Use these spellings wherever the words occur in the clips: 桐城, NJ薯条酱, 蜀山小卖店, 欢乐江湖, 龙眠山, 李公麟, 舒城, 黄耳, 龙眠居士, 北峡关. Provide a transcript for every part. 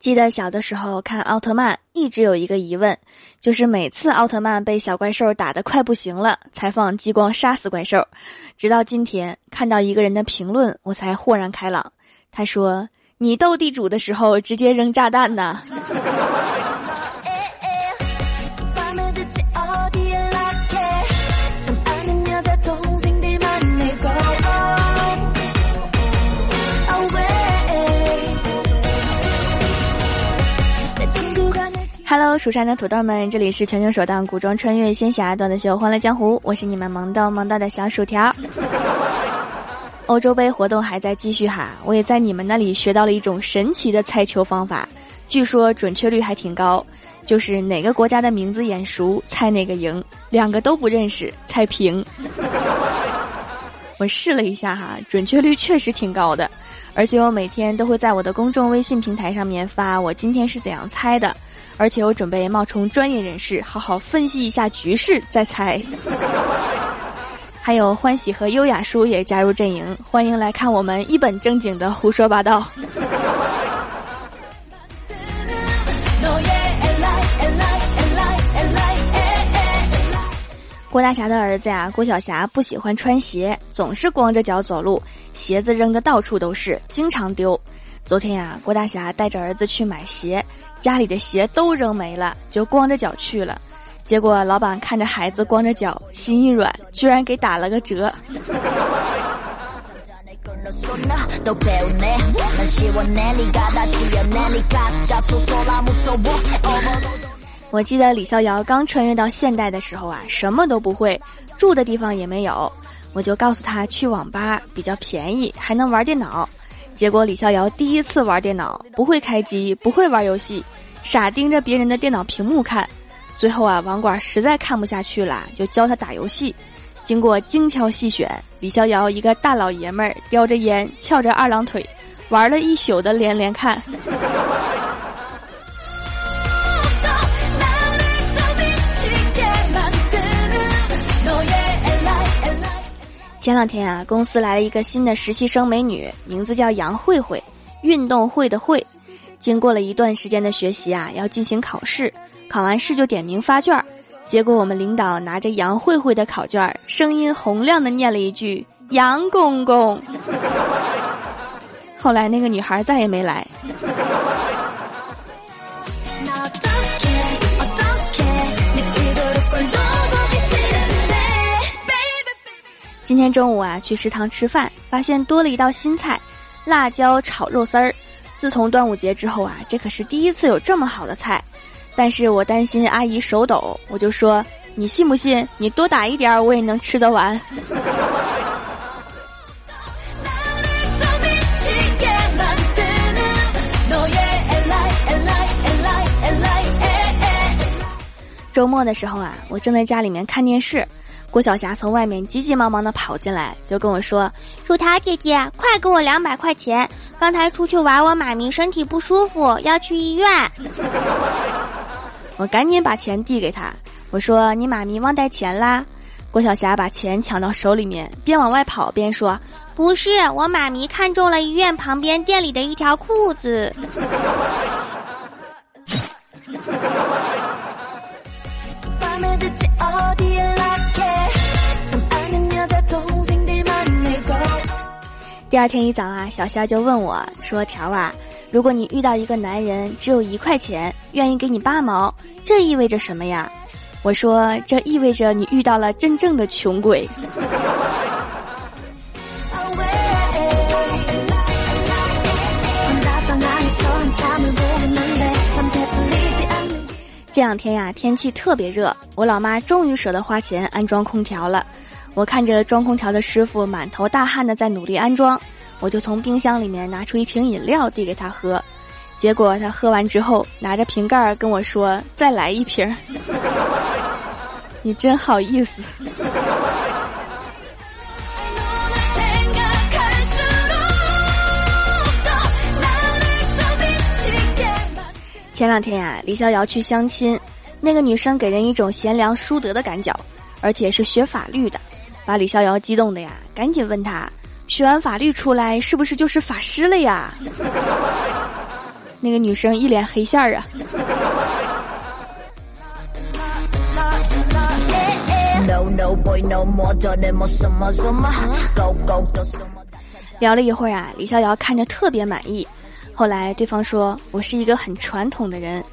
记得小的时候看奥特曼，一直有一个疑问，就是每次奥特曼被小怪兽打得快不行了，才放激光杀死怪兽。直到今天看到一个人的评论，我才豁然开朗。他说：“你斗地主的时候直接扔炸弹呐。”Hello， 蜀山的土豆们，这里是全球首档古装穿越仙侠段子秀《欢乐江湖》，我是你们萌逗萌逗的小薯条。欧洲杯活动还在继续哈，我也在你们那里学到了一种神奇的猜球方法，据说准确率还挺高，就是哪个国家的名字眼熟，猜哪个赢；两个都不认识，猜平。我试了一下哈，准确率确实挺高的，而且我每天都会在我的公众微信平台上面发我今天是怎样猜的，而且我准备冒充专业人士好好分析一下局势再猜。还有欢喜和优雅叔也加入阵营，欢迎来看我们一本正经的胡说八道。郭大侠的儿子呀，郭小侠不喜欢穿鞋，总是光着脚走路，鞋子扔得到处都是，经常丢。昨天呀，郭大侠带着儿子去买鞋，家里的鞋都扔没了，就光着脚去了。结果老板看着孩子光着脚，心一软，居然给打了个折。我记得李逍遥刚穿越到现代的时候啊，什么都不会，住的地方也没有，我就告诉他去网吧比较便宜，还能玩电脑。结果李逍遥第一次玩电脑，不会开机，不会玩游戏，傻盯着别人的电脑屏幕看。最后啊，网管实在看不下去了，就教他打游戏。经过精挑细选，李逍遥一个大老爷们儿，叼着烟，翘着二郎腿，玩了一宿的连连看。前两天啊，公司来了一个新的实习生美女，名字叫杨慧慧，运动会的会。经过了一段时间的学习啊，要进行考试，考完试就点名发卷。结果我们领导拿着杨慧慧的考卷，声音洪亮的念了一句：“杨公公。”后来那个女孩再也没来。今天中午啊，去食堂吃饭，发现多了一道新菜，辣椒炒肉丝儿。自从端午节之后啊，这可是第一次有这么好的菜。但是我担心阿姨手抖，我就说：“你信不信？你多打一点，我也能吃得完。”周末的时候啊，我正在家里面看电视。郭小霞从外面急急忙忙地跑进来，就跟我说：“薯条姐姐，快给我200块钱！刚才出去玩，我妈咪身体不舒服，要去医院。”我赶紧把钱递给她，我说：“你妈咪忘带钱啦？”郭小霞把钱抢到手里面，边往外跑边说：“不是，我妈咪看中了医院旁边店里的一条裤子。”第二天一早啊，小夏就问我说：“条啊，如果你遇到一个男人只有1块钱，愿意给你8毛，这意味着什么呀？”我说：“这意味着你遇到了真正的穷鬼。”这两天呀，天气特别热，我老妈终于舍得花钱安装空调了。我看着装空调的师傅满头大汗的在努力安装，我就从冰箱里面拿出一瓶饮料递给他喝，结果他喝完之后拿着瓶盖跟我说：“再来一瓶。”你真好意思。前两天呀，李逍遥去相亲，那个女生给人一种贤良淑德的感觉，而且是学法律的。把李逍遥激动的呀，赶紧问他：“学完法律出来是不是就是法师了呀？”那个女生一脸黑线儿啊。聊了一会儿啊，李逍遥看着特别满意。后来对方说我是一个很传统的人，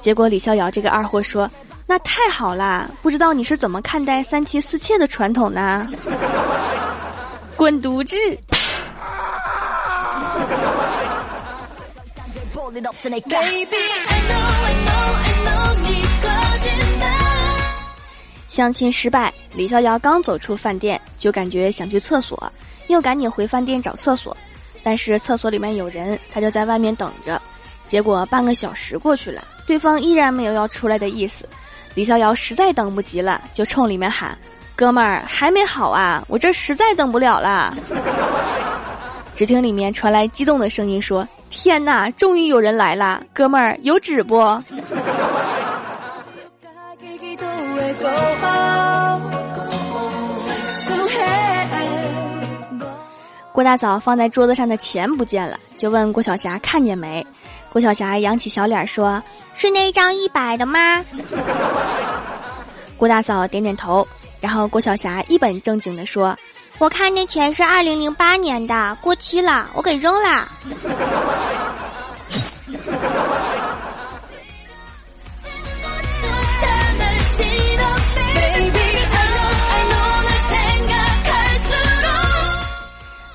结果李逍遥这个二货说那太好啦，不知道你是怎么看待三妻四妾的传统呢？滚犊子！相亲失败，李逍遥刚走出饭店就感觉想去厕所，又赶紧回饭店找厕所，但是厕所里面有人，他就在外面等着。结果半个小时过去了，对方依然没有要出来的意思。李逍遥实在等不及了，就冲里面喊：“哥们儿，还没好啊？我这实在等不了啦！”只听里面传来激动的声音说：“天哪，终于有人来啦！哥们儿，有纸不？”郭大嫂放在桌子上的钱不见了，就问郭晓霞看见没。郭晓霞扬起小脸说：“是那张100的吗？”郭大嫂点点头，然后郭晓霞一本正经地说：“我看那钱是2008年的，过期了，我给扔了。”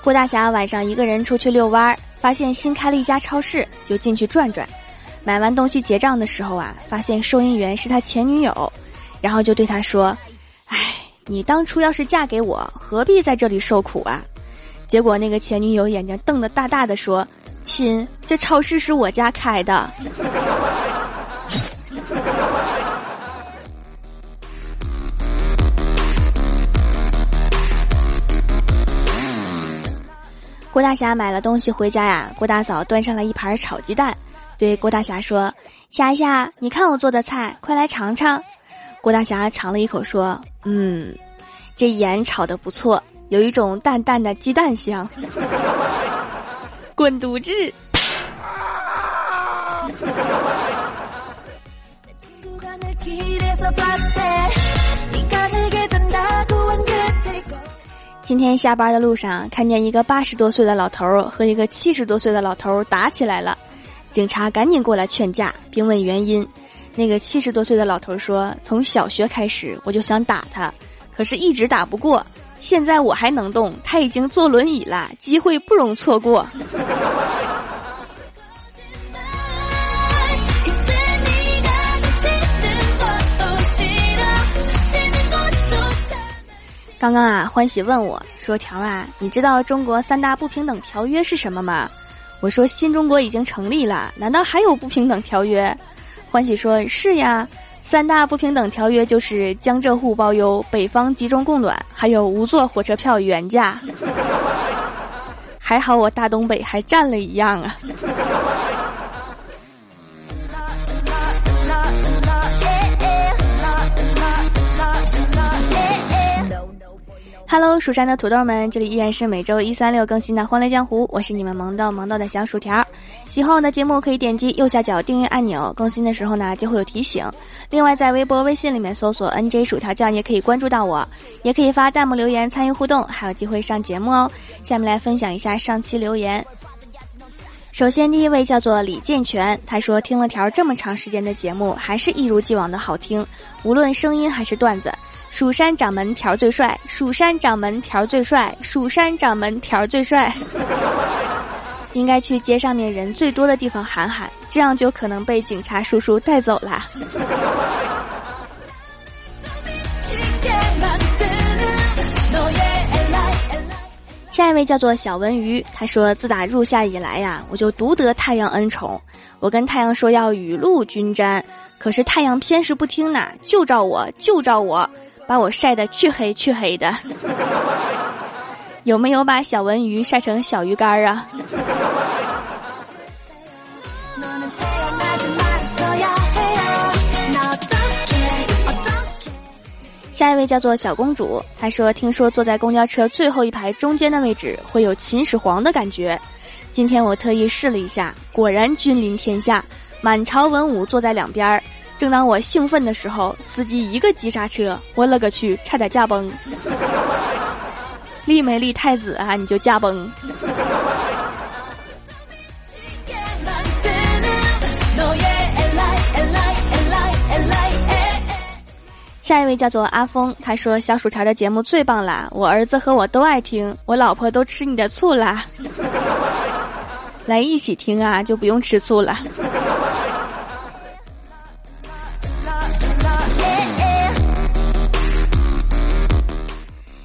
郭大侠晚上一个人出去遛弯，发现新开了一家超市，就进去转转。买完东西结账的时候啊，发现收银员是他前女友，然后就对他说：“哎，你当初要是嫁给我，何必在这里受苦啊？”结果那个前女友眼睛瞪得大大的说：“亲，这超市是我家开的。”郭大侠买了东西回家呀，郭大嫂端上了一盘炒鸡蛋，对郭大侠说：“霞霞，你看我做的菜，快来尝尝。”郭大侠尝了一口说：“嗯，这盐炒得不错，有一种淡淡的鸡蛋香。”滚犊子！今天下班的路上，看见一个80多岁的老头和一个70多岁的老头打起来了，警察赶紧过来劝架，并问原因。那个70多岁的老头说：“从小学开始我就想打他，可是一直打不过，现在我还能动，他已经坐轮椅了，机会不容错过。”刚刚啊，欢喜问我说：“条啊，你知道中国3大不平等条约是什么吗？”我说：“新中国已经成立了，难道还有不平等条约？”欢喜说：“是呀，3大不平等条约就是江浙沪包邮、北方集中供暖，还有无座火车票原价。”还好我大东北还占了一样啊。Hello， 蜀山的土豆们，这里依然是每周1、3、6更新的《欢乐江湖》，我是你们萌豆萌豆的小薯条。喜欢我的节目可以点击右下角订阅按钮，更新的时候呢就会有提醒。另外，在微博、微信里面搜索 “NJ 薯条酱”也可以关注到我，也可以发弹幕留言参与互动，还有机会上节目哦。下面来分享一下上期留言。首先，第一位叫做李健全，他说听了条这么长时间的节目，还是一如既往的好听，无论声音还是段子。蜀山掌门条最帅，蜀山掌门条最帅，蜀山掌门条最帅。应该去街上面人最多的地方喊喊，这样就可能被警察叔叔带走啦。下一位叫做小文鱼，他说自打入夏以来呀，我就独得太阳恩宠，我跟太阳说要雨露均沾，可是太阳偏是不听呢，就照我把我晒得黢黑的。有没有把小文鱼晒成小鱼干啊？下一位叫做小公主，她说听说坐在公交车最后一排中间的位置会有秦始皇的感觉，今天我特意试了一下，果然君临天下，满朝文武坐在两边。正当我兴奋的时候，司机一个急刹车，我勒个去，差点驾崩。立没立太子啊，你就驾崩。下一位叫做阿峰，他说小薯条的节目最棒啦，我儿子和我都爱听，我老婆都吃你的醋啦。来一起听啊，就不用吃醋了。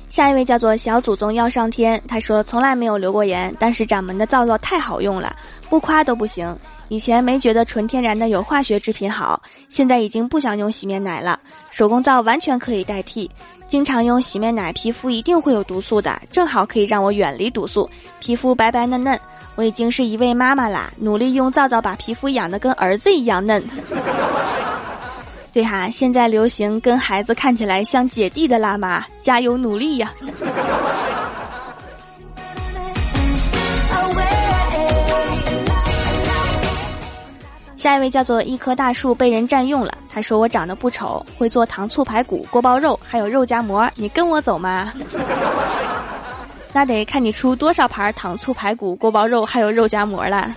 下一位叫做小祖宗要上天，他说从来没有留过言，但是掌门的皂皂太好用了，不夸都不行。以前没觉得纯天然的有化学制品好，现在已经不想用洗面奶了，手工皂完全可以代替。经常用洗面奶，皮肤一定会有毒素的，正好可以让我远离毒素，皮肤白白嫩嫩。我已经是一位妈妈啦，努力用皂皂把皮肤养得跟儿子一样嫩。对哈，现在流行跟孩子看起来像姐弟的辣妈，加油努力呀！下一位叫做一棵大树被人占用了，他说我长得不丑，会做糖醋排骨、锅包肉，还有肉夹馍，你跟我走吗？那得看你出多少盘糖醋排骨、锅包肉还有肉夹馍了。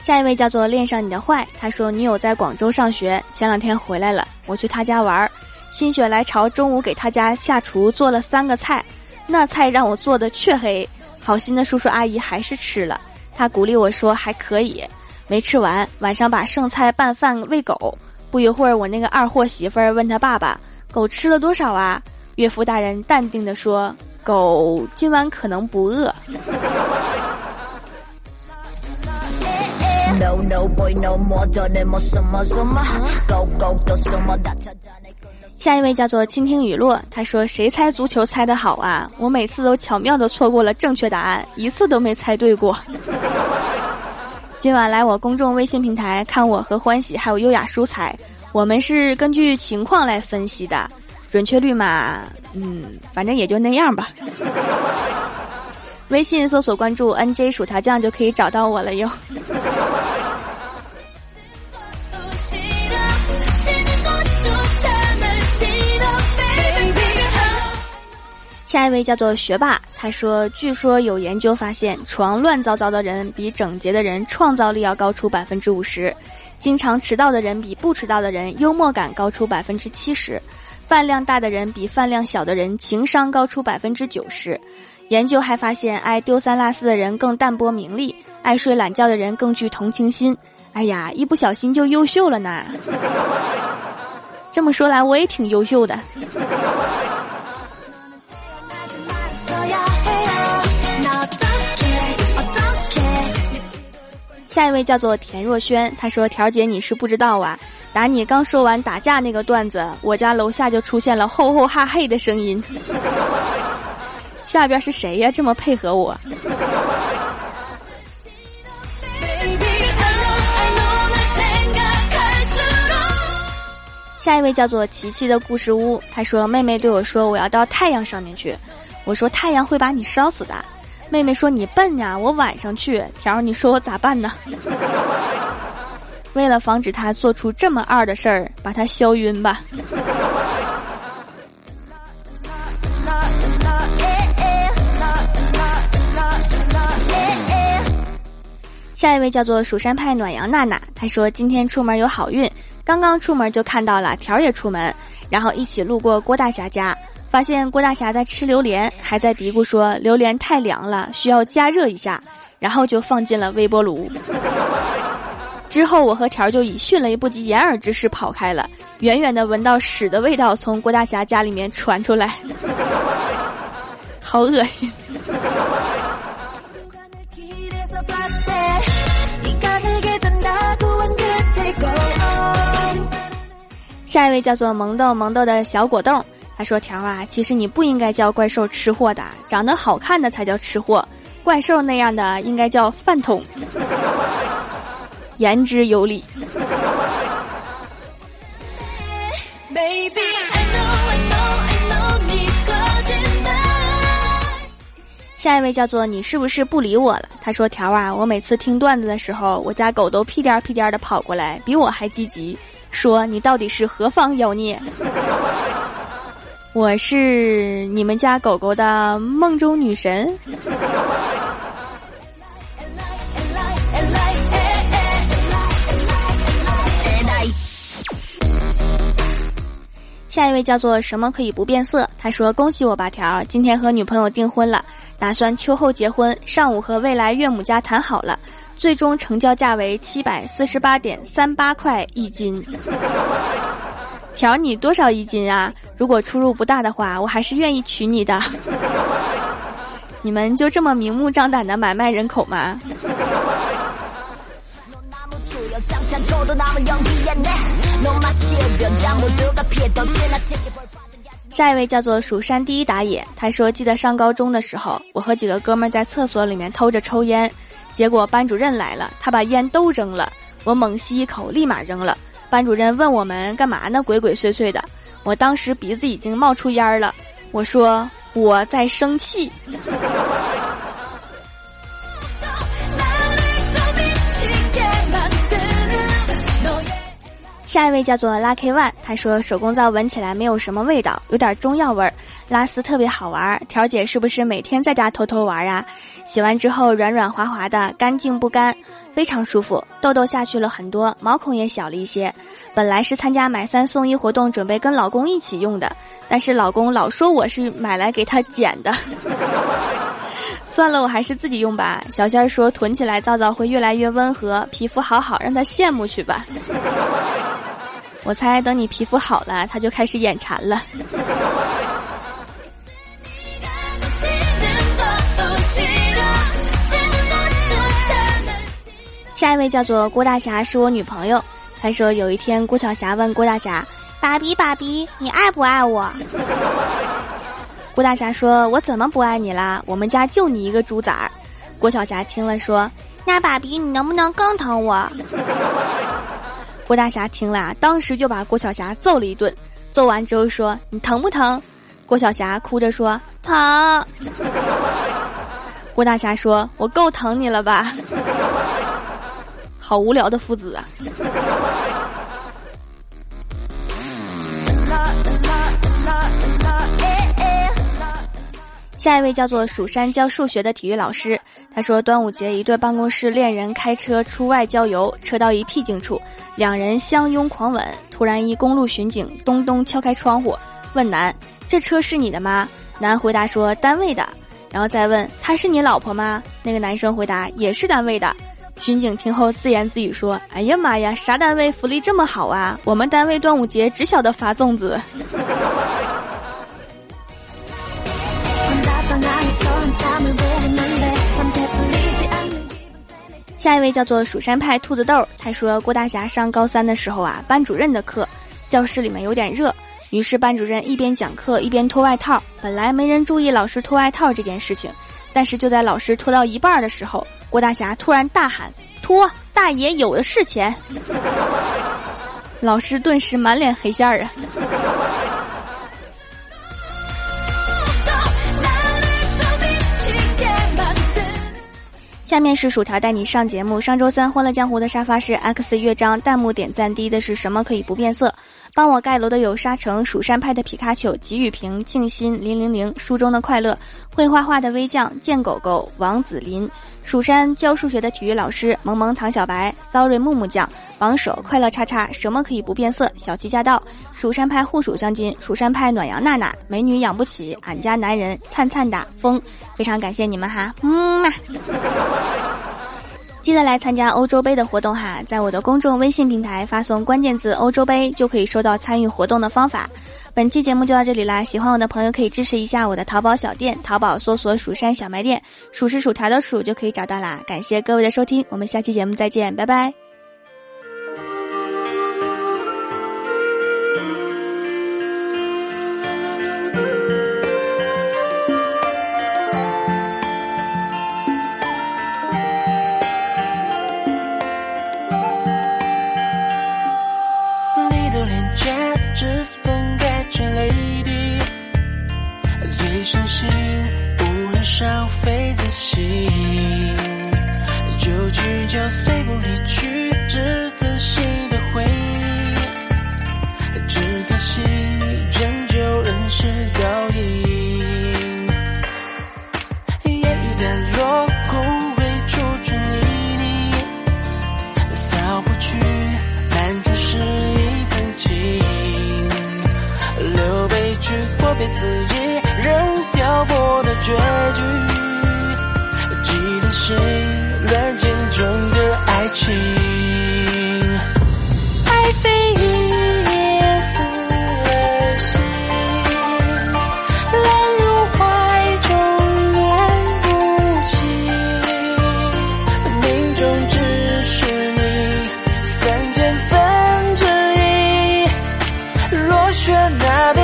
下一位叫做恋上你的坏，他说女友在广州上学，前两天回来了，我去他家玩，心血来潮中午给他家下厨做了3个菜，那菜让我做的黢黑，好心的叔叔阿姨还是吃了，他鼓励我说还可以，没吃完，晚上把剩菜拌饭喂狗，不一会儿我那个二货媳妇儿问他爸爸狗吃了多少啊，岳父大人淡定的说狗今晚可能不饿。下一位叫做倾听雨落，他说谁猜足球猜得好啊，我每次都巧妙的错过了正确答案，一次都没猜对过。今晚来我公众微信平台看我和欢喜还有优雅蔬菜，我们是根据情况来分析的，准确率嘛，反正也就那样吧。微信搜索关注 NJ 薯条酱就可以找到我了哟。下一位叫做学霸，他说据说有研究发现床乱糟糟的人比整洁的人创造力要高出50%，经常迟到的人比不迟到的人幽默感高出70%，饭量大的人比饭量小的人情商高出90%。研究还发现爱丢三落四的人更淡泊名利，爱睡懒觉的人更具同情心。哎呀，一不小心就优秀了呢。这么说来我也挺优秀的。下一位叫做田若轩，他说条姐你是不知道啊，打你刚说完打架那个段子，我家楼下就出现了吼吼哈嘿的声音。下边是谁呀？这么配合我。下一位叫做琪琪的故事屋，他说妹妹对我说我要到太阳上面去，我说太阳会把你烧死的，妹妹说你笨呀，我晚上去，条你说我咋办呢？为了防止他做出这么二的事儿，把他消晕吧。下一位叫做蜀山派暖阳娜娜，她说今天出门有好运，刚刚出门就看到了条也出门，然后一起路过郭大侠家，发现郭大侠在吃榴莲，还在嘀咕说榴莲太凉了，需要加热一下，然后就放进了微波炉。之后我和条就以迅雷不及掩耳之势跑开了，远远的闻到屎的味道从郭大侠家里面传出来，好恶心。下一位叫做萌豆萌豆的小果冻，他说条啊，其实你不应该叫怪兽吃货的，长得好看的才叫吃货，怪兽那样的应该叫饭桶。言之有理。baby I know 你够简单。下一位叫做你是不是不理我了，他说条啊，我每次听段子的时候，我家狗都屁颠屁颠的跑过来，比我还积极，说你到底是何方妖孽。我是你们家狗狗的梦中女神。下一位叫做什么可以不变色，他说恭喜我吧条，今天和女朋友订婚了，打算秋后结婚，上午和未来岳母家谈好了，最终成交价为748.38块一斤。条你多少一斤啊？如果出入不大的话，我还是愿意娶你的。你们就这么明目张胆的买卖人口吗？下一位叫做蜀山第一打野，他说记得上高中的时候，我和几个哥们在厕所里面偷着抽烟，结果班主任来了，他把烟都扔了，我猛吸一口立马扔了，班主任问我们干嘛呢，鬼鬼祟祟的，我当时鼻子已经冒出烟了，我说我在生气。下一位叫做 Lucky One， 他说手工皂闻起来没有什么味道，有点中药味，拉丝特别好玩，条姐是不是每天在家偷偷玩啊？洗完之后软软滑滑的，干净不干，非常舒服，痘痘下去了很多，毛孔也小了一些，本来是参加买3送1活动，准备跟老公一起用的，但是老公老说我是买来给他剪的。算了，我还是自己用吧。小仙儿说囤起来皂皂会越来越温和，皮肤好好让他羡慕去吧。我猜等你皮肤好了，他就开始眼馋了。下一位叫做郭大侠，是我女朋友。她说有一天郭小霞问郭大侠：“爸比爸比，你爱不爱我？”郭大侠说：“我怎么不爱你啦？我们家就你一个猪崽儿。”郭小霞听了说：“那爸比，你能不能更疼我？”郭大侠听了，当时就把郭小霞揍了一顿，揍完之后说：“你疼不疼？”郭小霞哭着说：“疼。”郭大侠说：“我够疼你了吧？”好无聊的父子啊！下一位叫做蜀山教数学的体育老师，他说端午节一对办公室恋人开车出外郊游，车到一僻静处，两人相拥狂吻，突然一公路巡警咚咚敲开窗户，问男：“这车是你的吗？”男回答说：“单位的。”然后再问：“她是你老婆吗？”那个男生回答：“也是单位的。”巡警听后自言自语说：“哎呀妈呀，啥单位福利这么好啊？我们单位端午节只晓得发粽子。”下一位叫做蜀山派兔子豆，他说郭大侠上高3的时候啊，班主任的课，教室里面有点热，于是班主任一边讲课一边脱外套，本来没人注意老师脱外套这件事情，但是就在老师脱到一半的时候，郭大侠突然大喊：“脱，大爷有的是钱！”老师顿时满脸黑线儿啊。下面是薯条带你上节目。上周三欢乐江湖的沙发是 X 乐章，弹幕点赞第一的是什么可以不变色，帮我盖楼的有沙城、蜀山派的皮卡丘、吉雨平、静心、000、书中的快乐、会画画的微将、贱狗狗、王子林、蜀山教数学的体育老师、萌萌唐小白、sorry 木木酱、榜首快乐叉叉、什么可以不变色、小七驾到、蜀山派护鼠相金、蜀山派暖阳娜娜、美女养不起、俺家男人、灿灿打风，非常感谢你们哈，嘛。记得来参加欧洲杯的活动哈，在我的公众微信平台发送关键字欧洲杯就可以收到参与活动的方法。本期节目就到这里啦，喜欢我的朋友可以支持一下我的淘宝小店，淘宝搜索蜀山小卖店，蜀是薯条的蜀就可以找到啦。感谢各位的收听，我们下期节目再见，拜拜。指缝最伤心，无人伤肺自省，旧曲交碎不离去，只仔细的回忆，只可惜仍旧人世高低，烟雨的落枯萎处处泥泞，扫不去满江诗意曾经，留悲剧阔别四季，任漂泊的结局，记得谁乱箭中的爱情，爱非也似为戏，乱入怀中乱不起，命中只是你1/3，落雪那边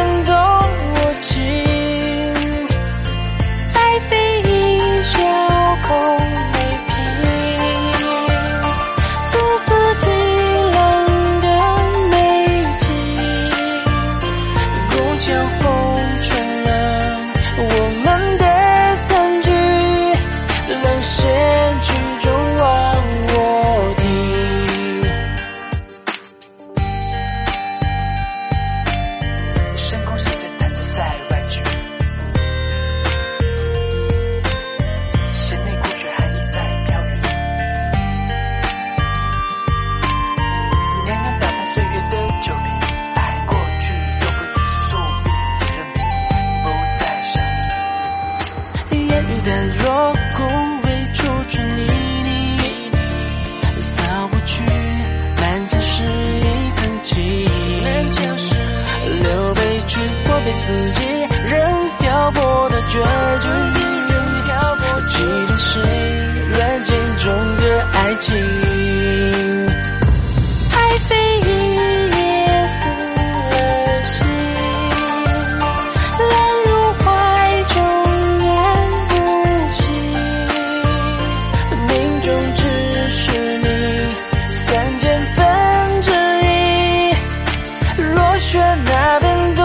被四季仍漂泊的绝句，记得是乱箭中的爱情，爱非也似为戏，乱入怀中乱不起，命中只是你1/3，落雪那边1/3，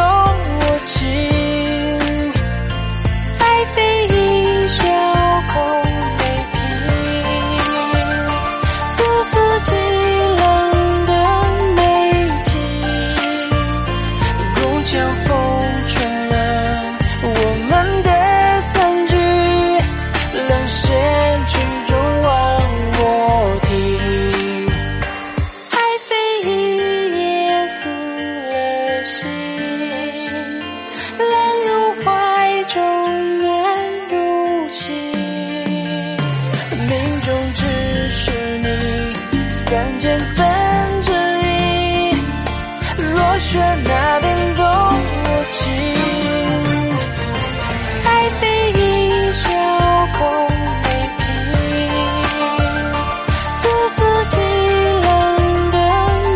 落雪那边都落尽，爱非一笑空没凭，自私极冷的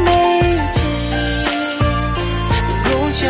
美景，共享。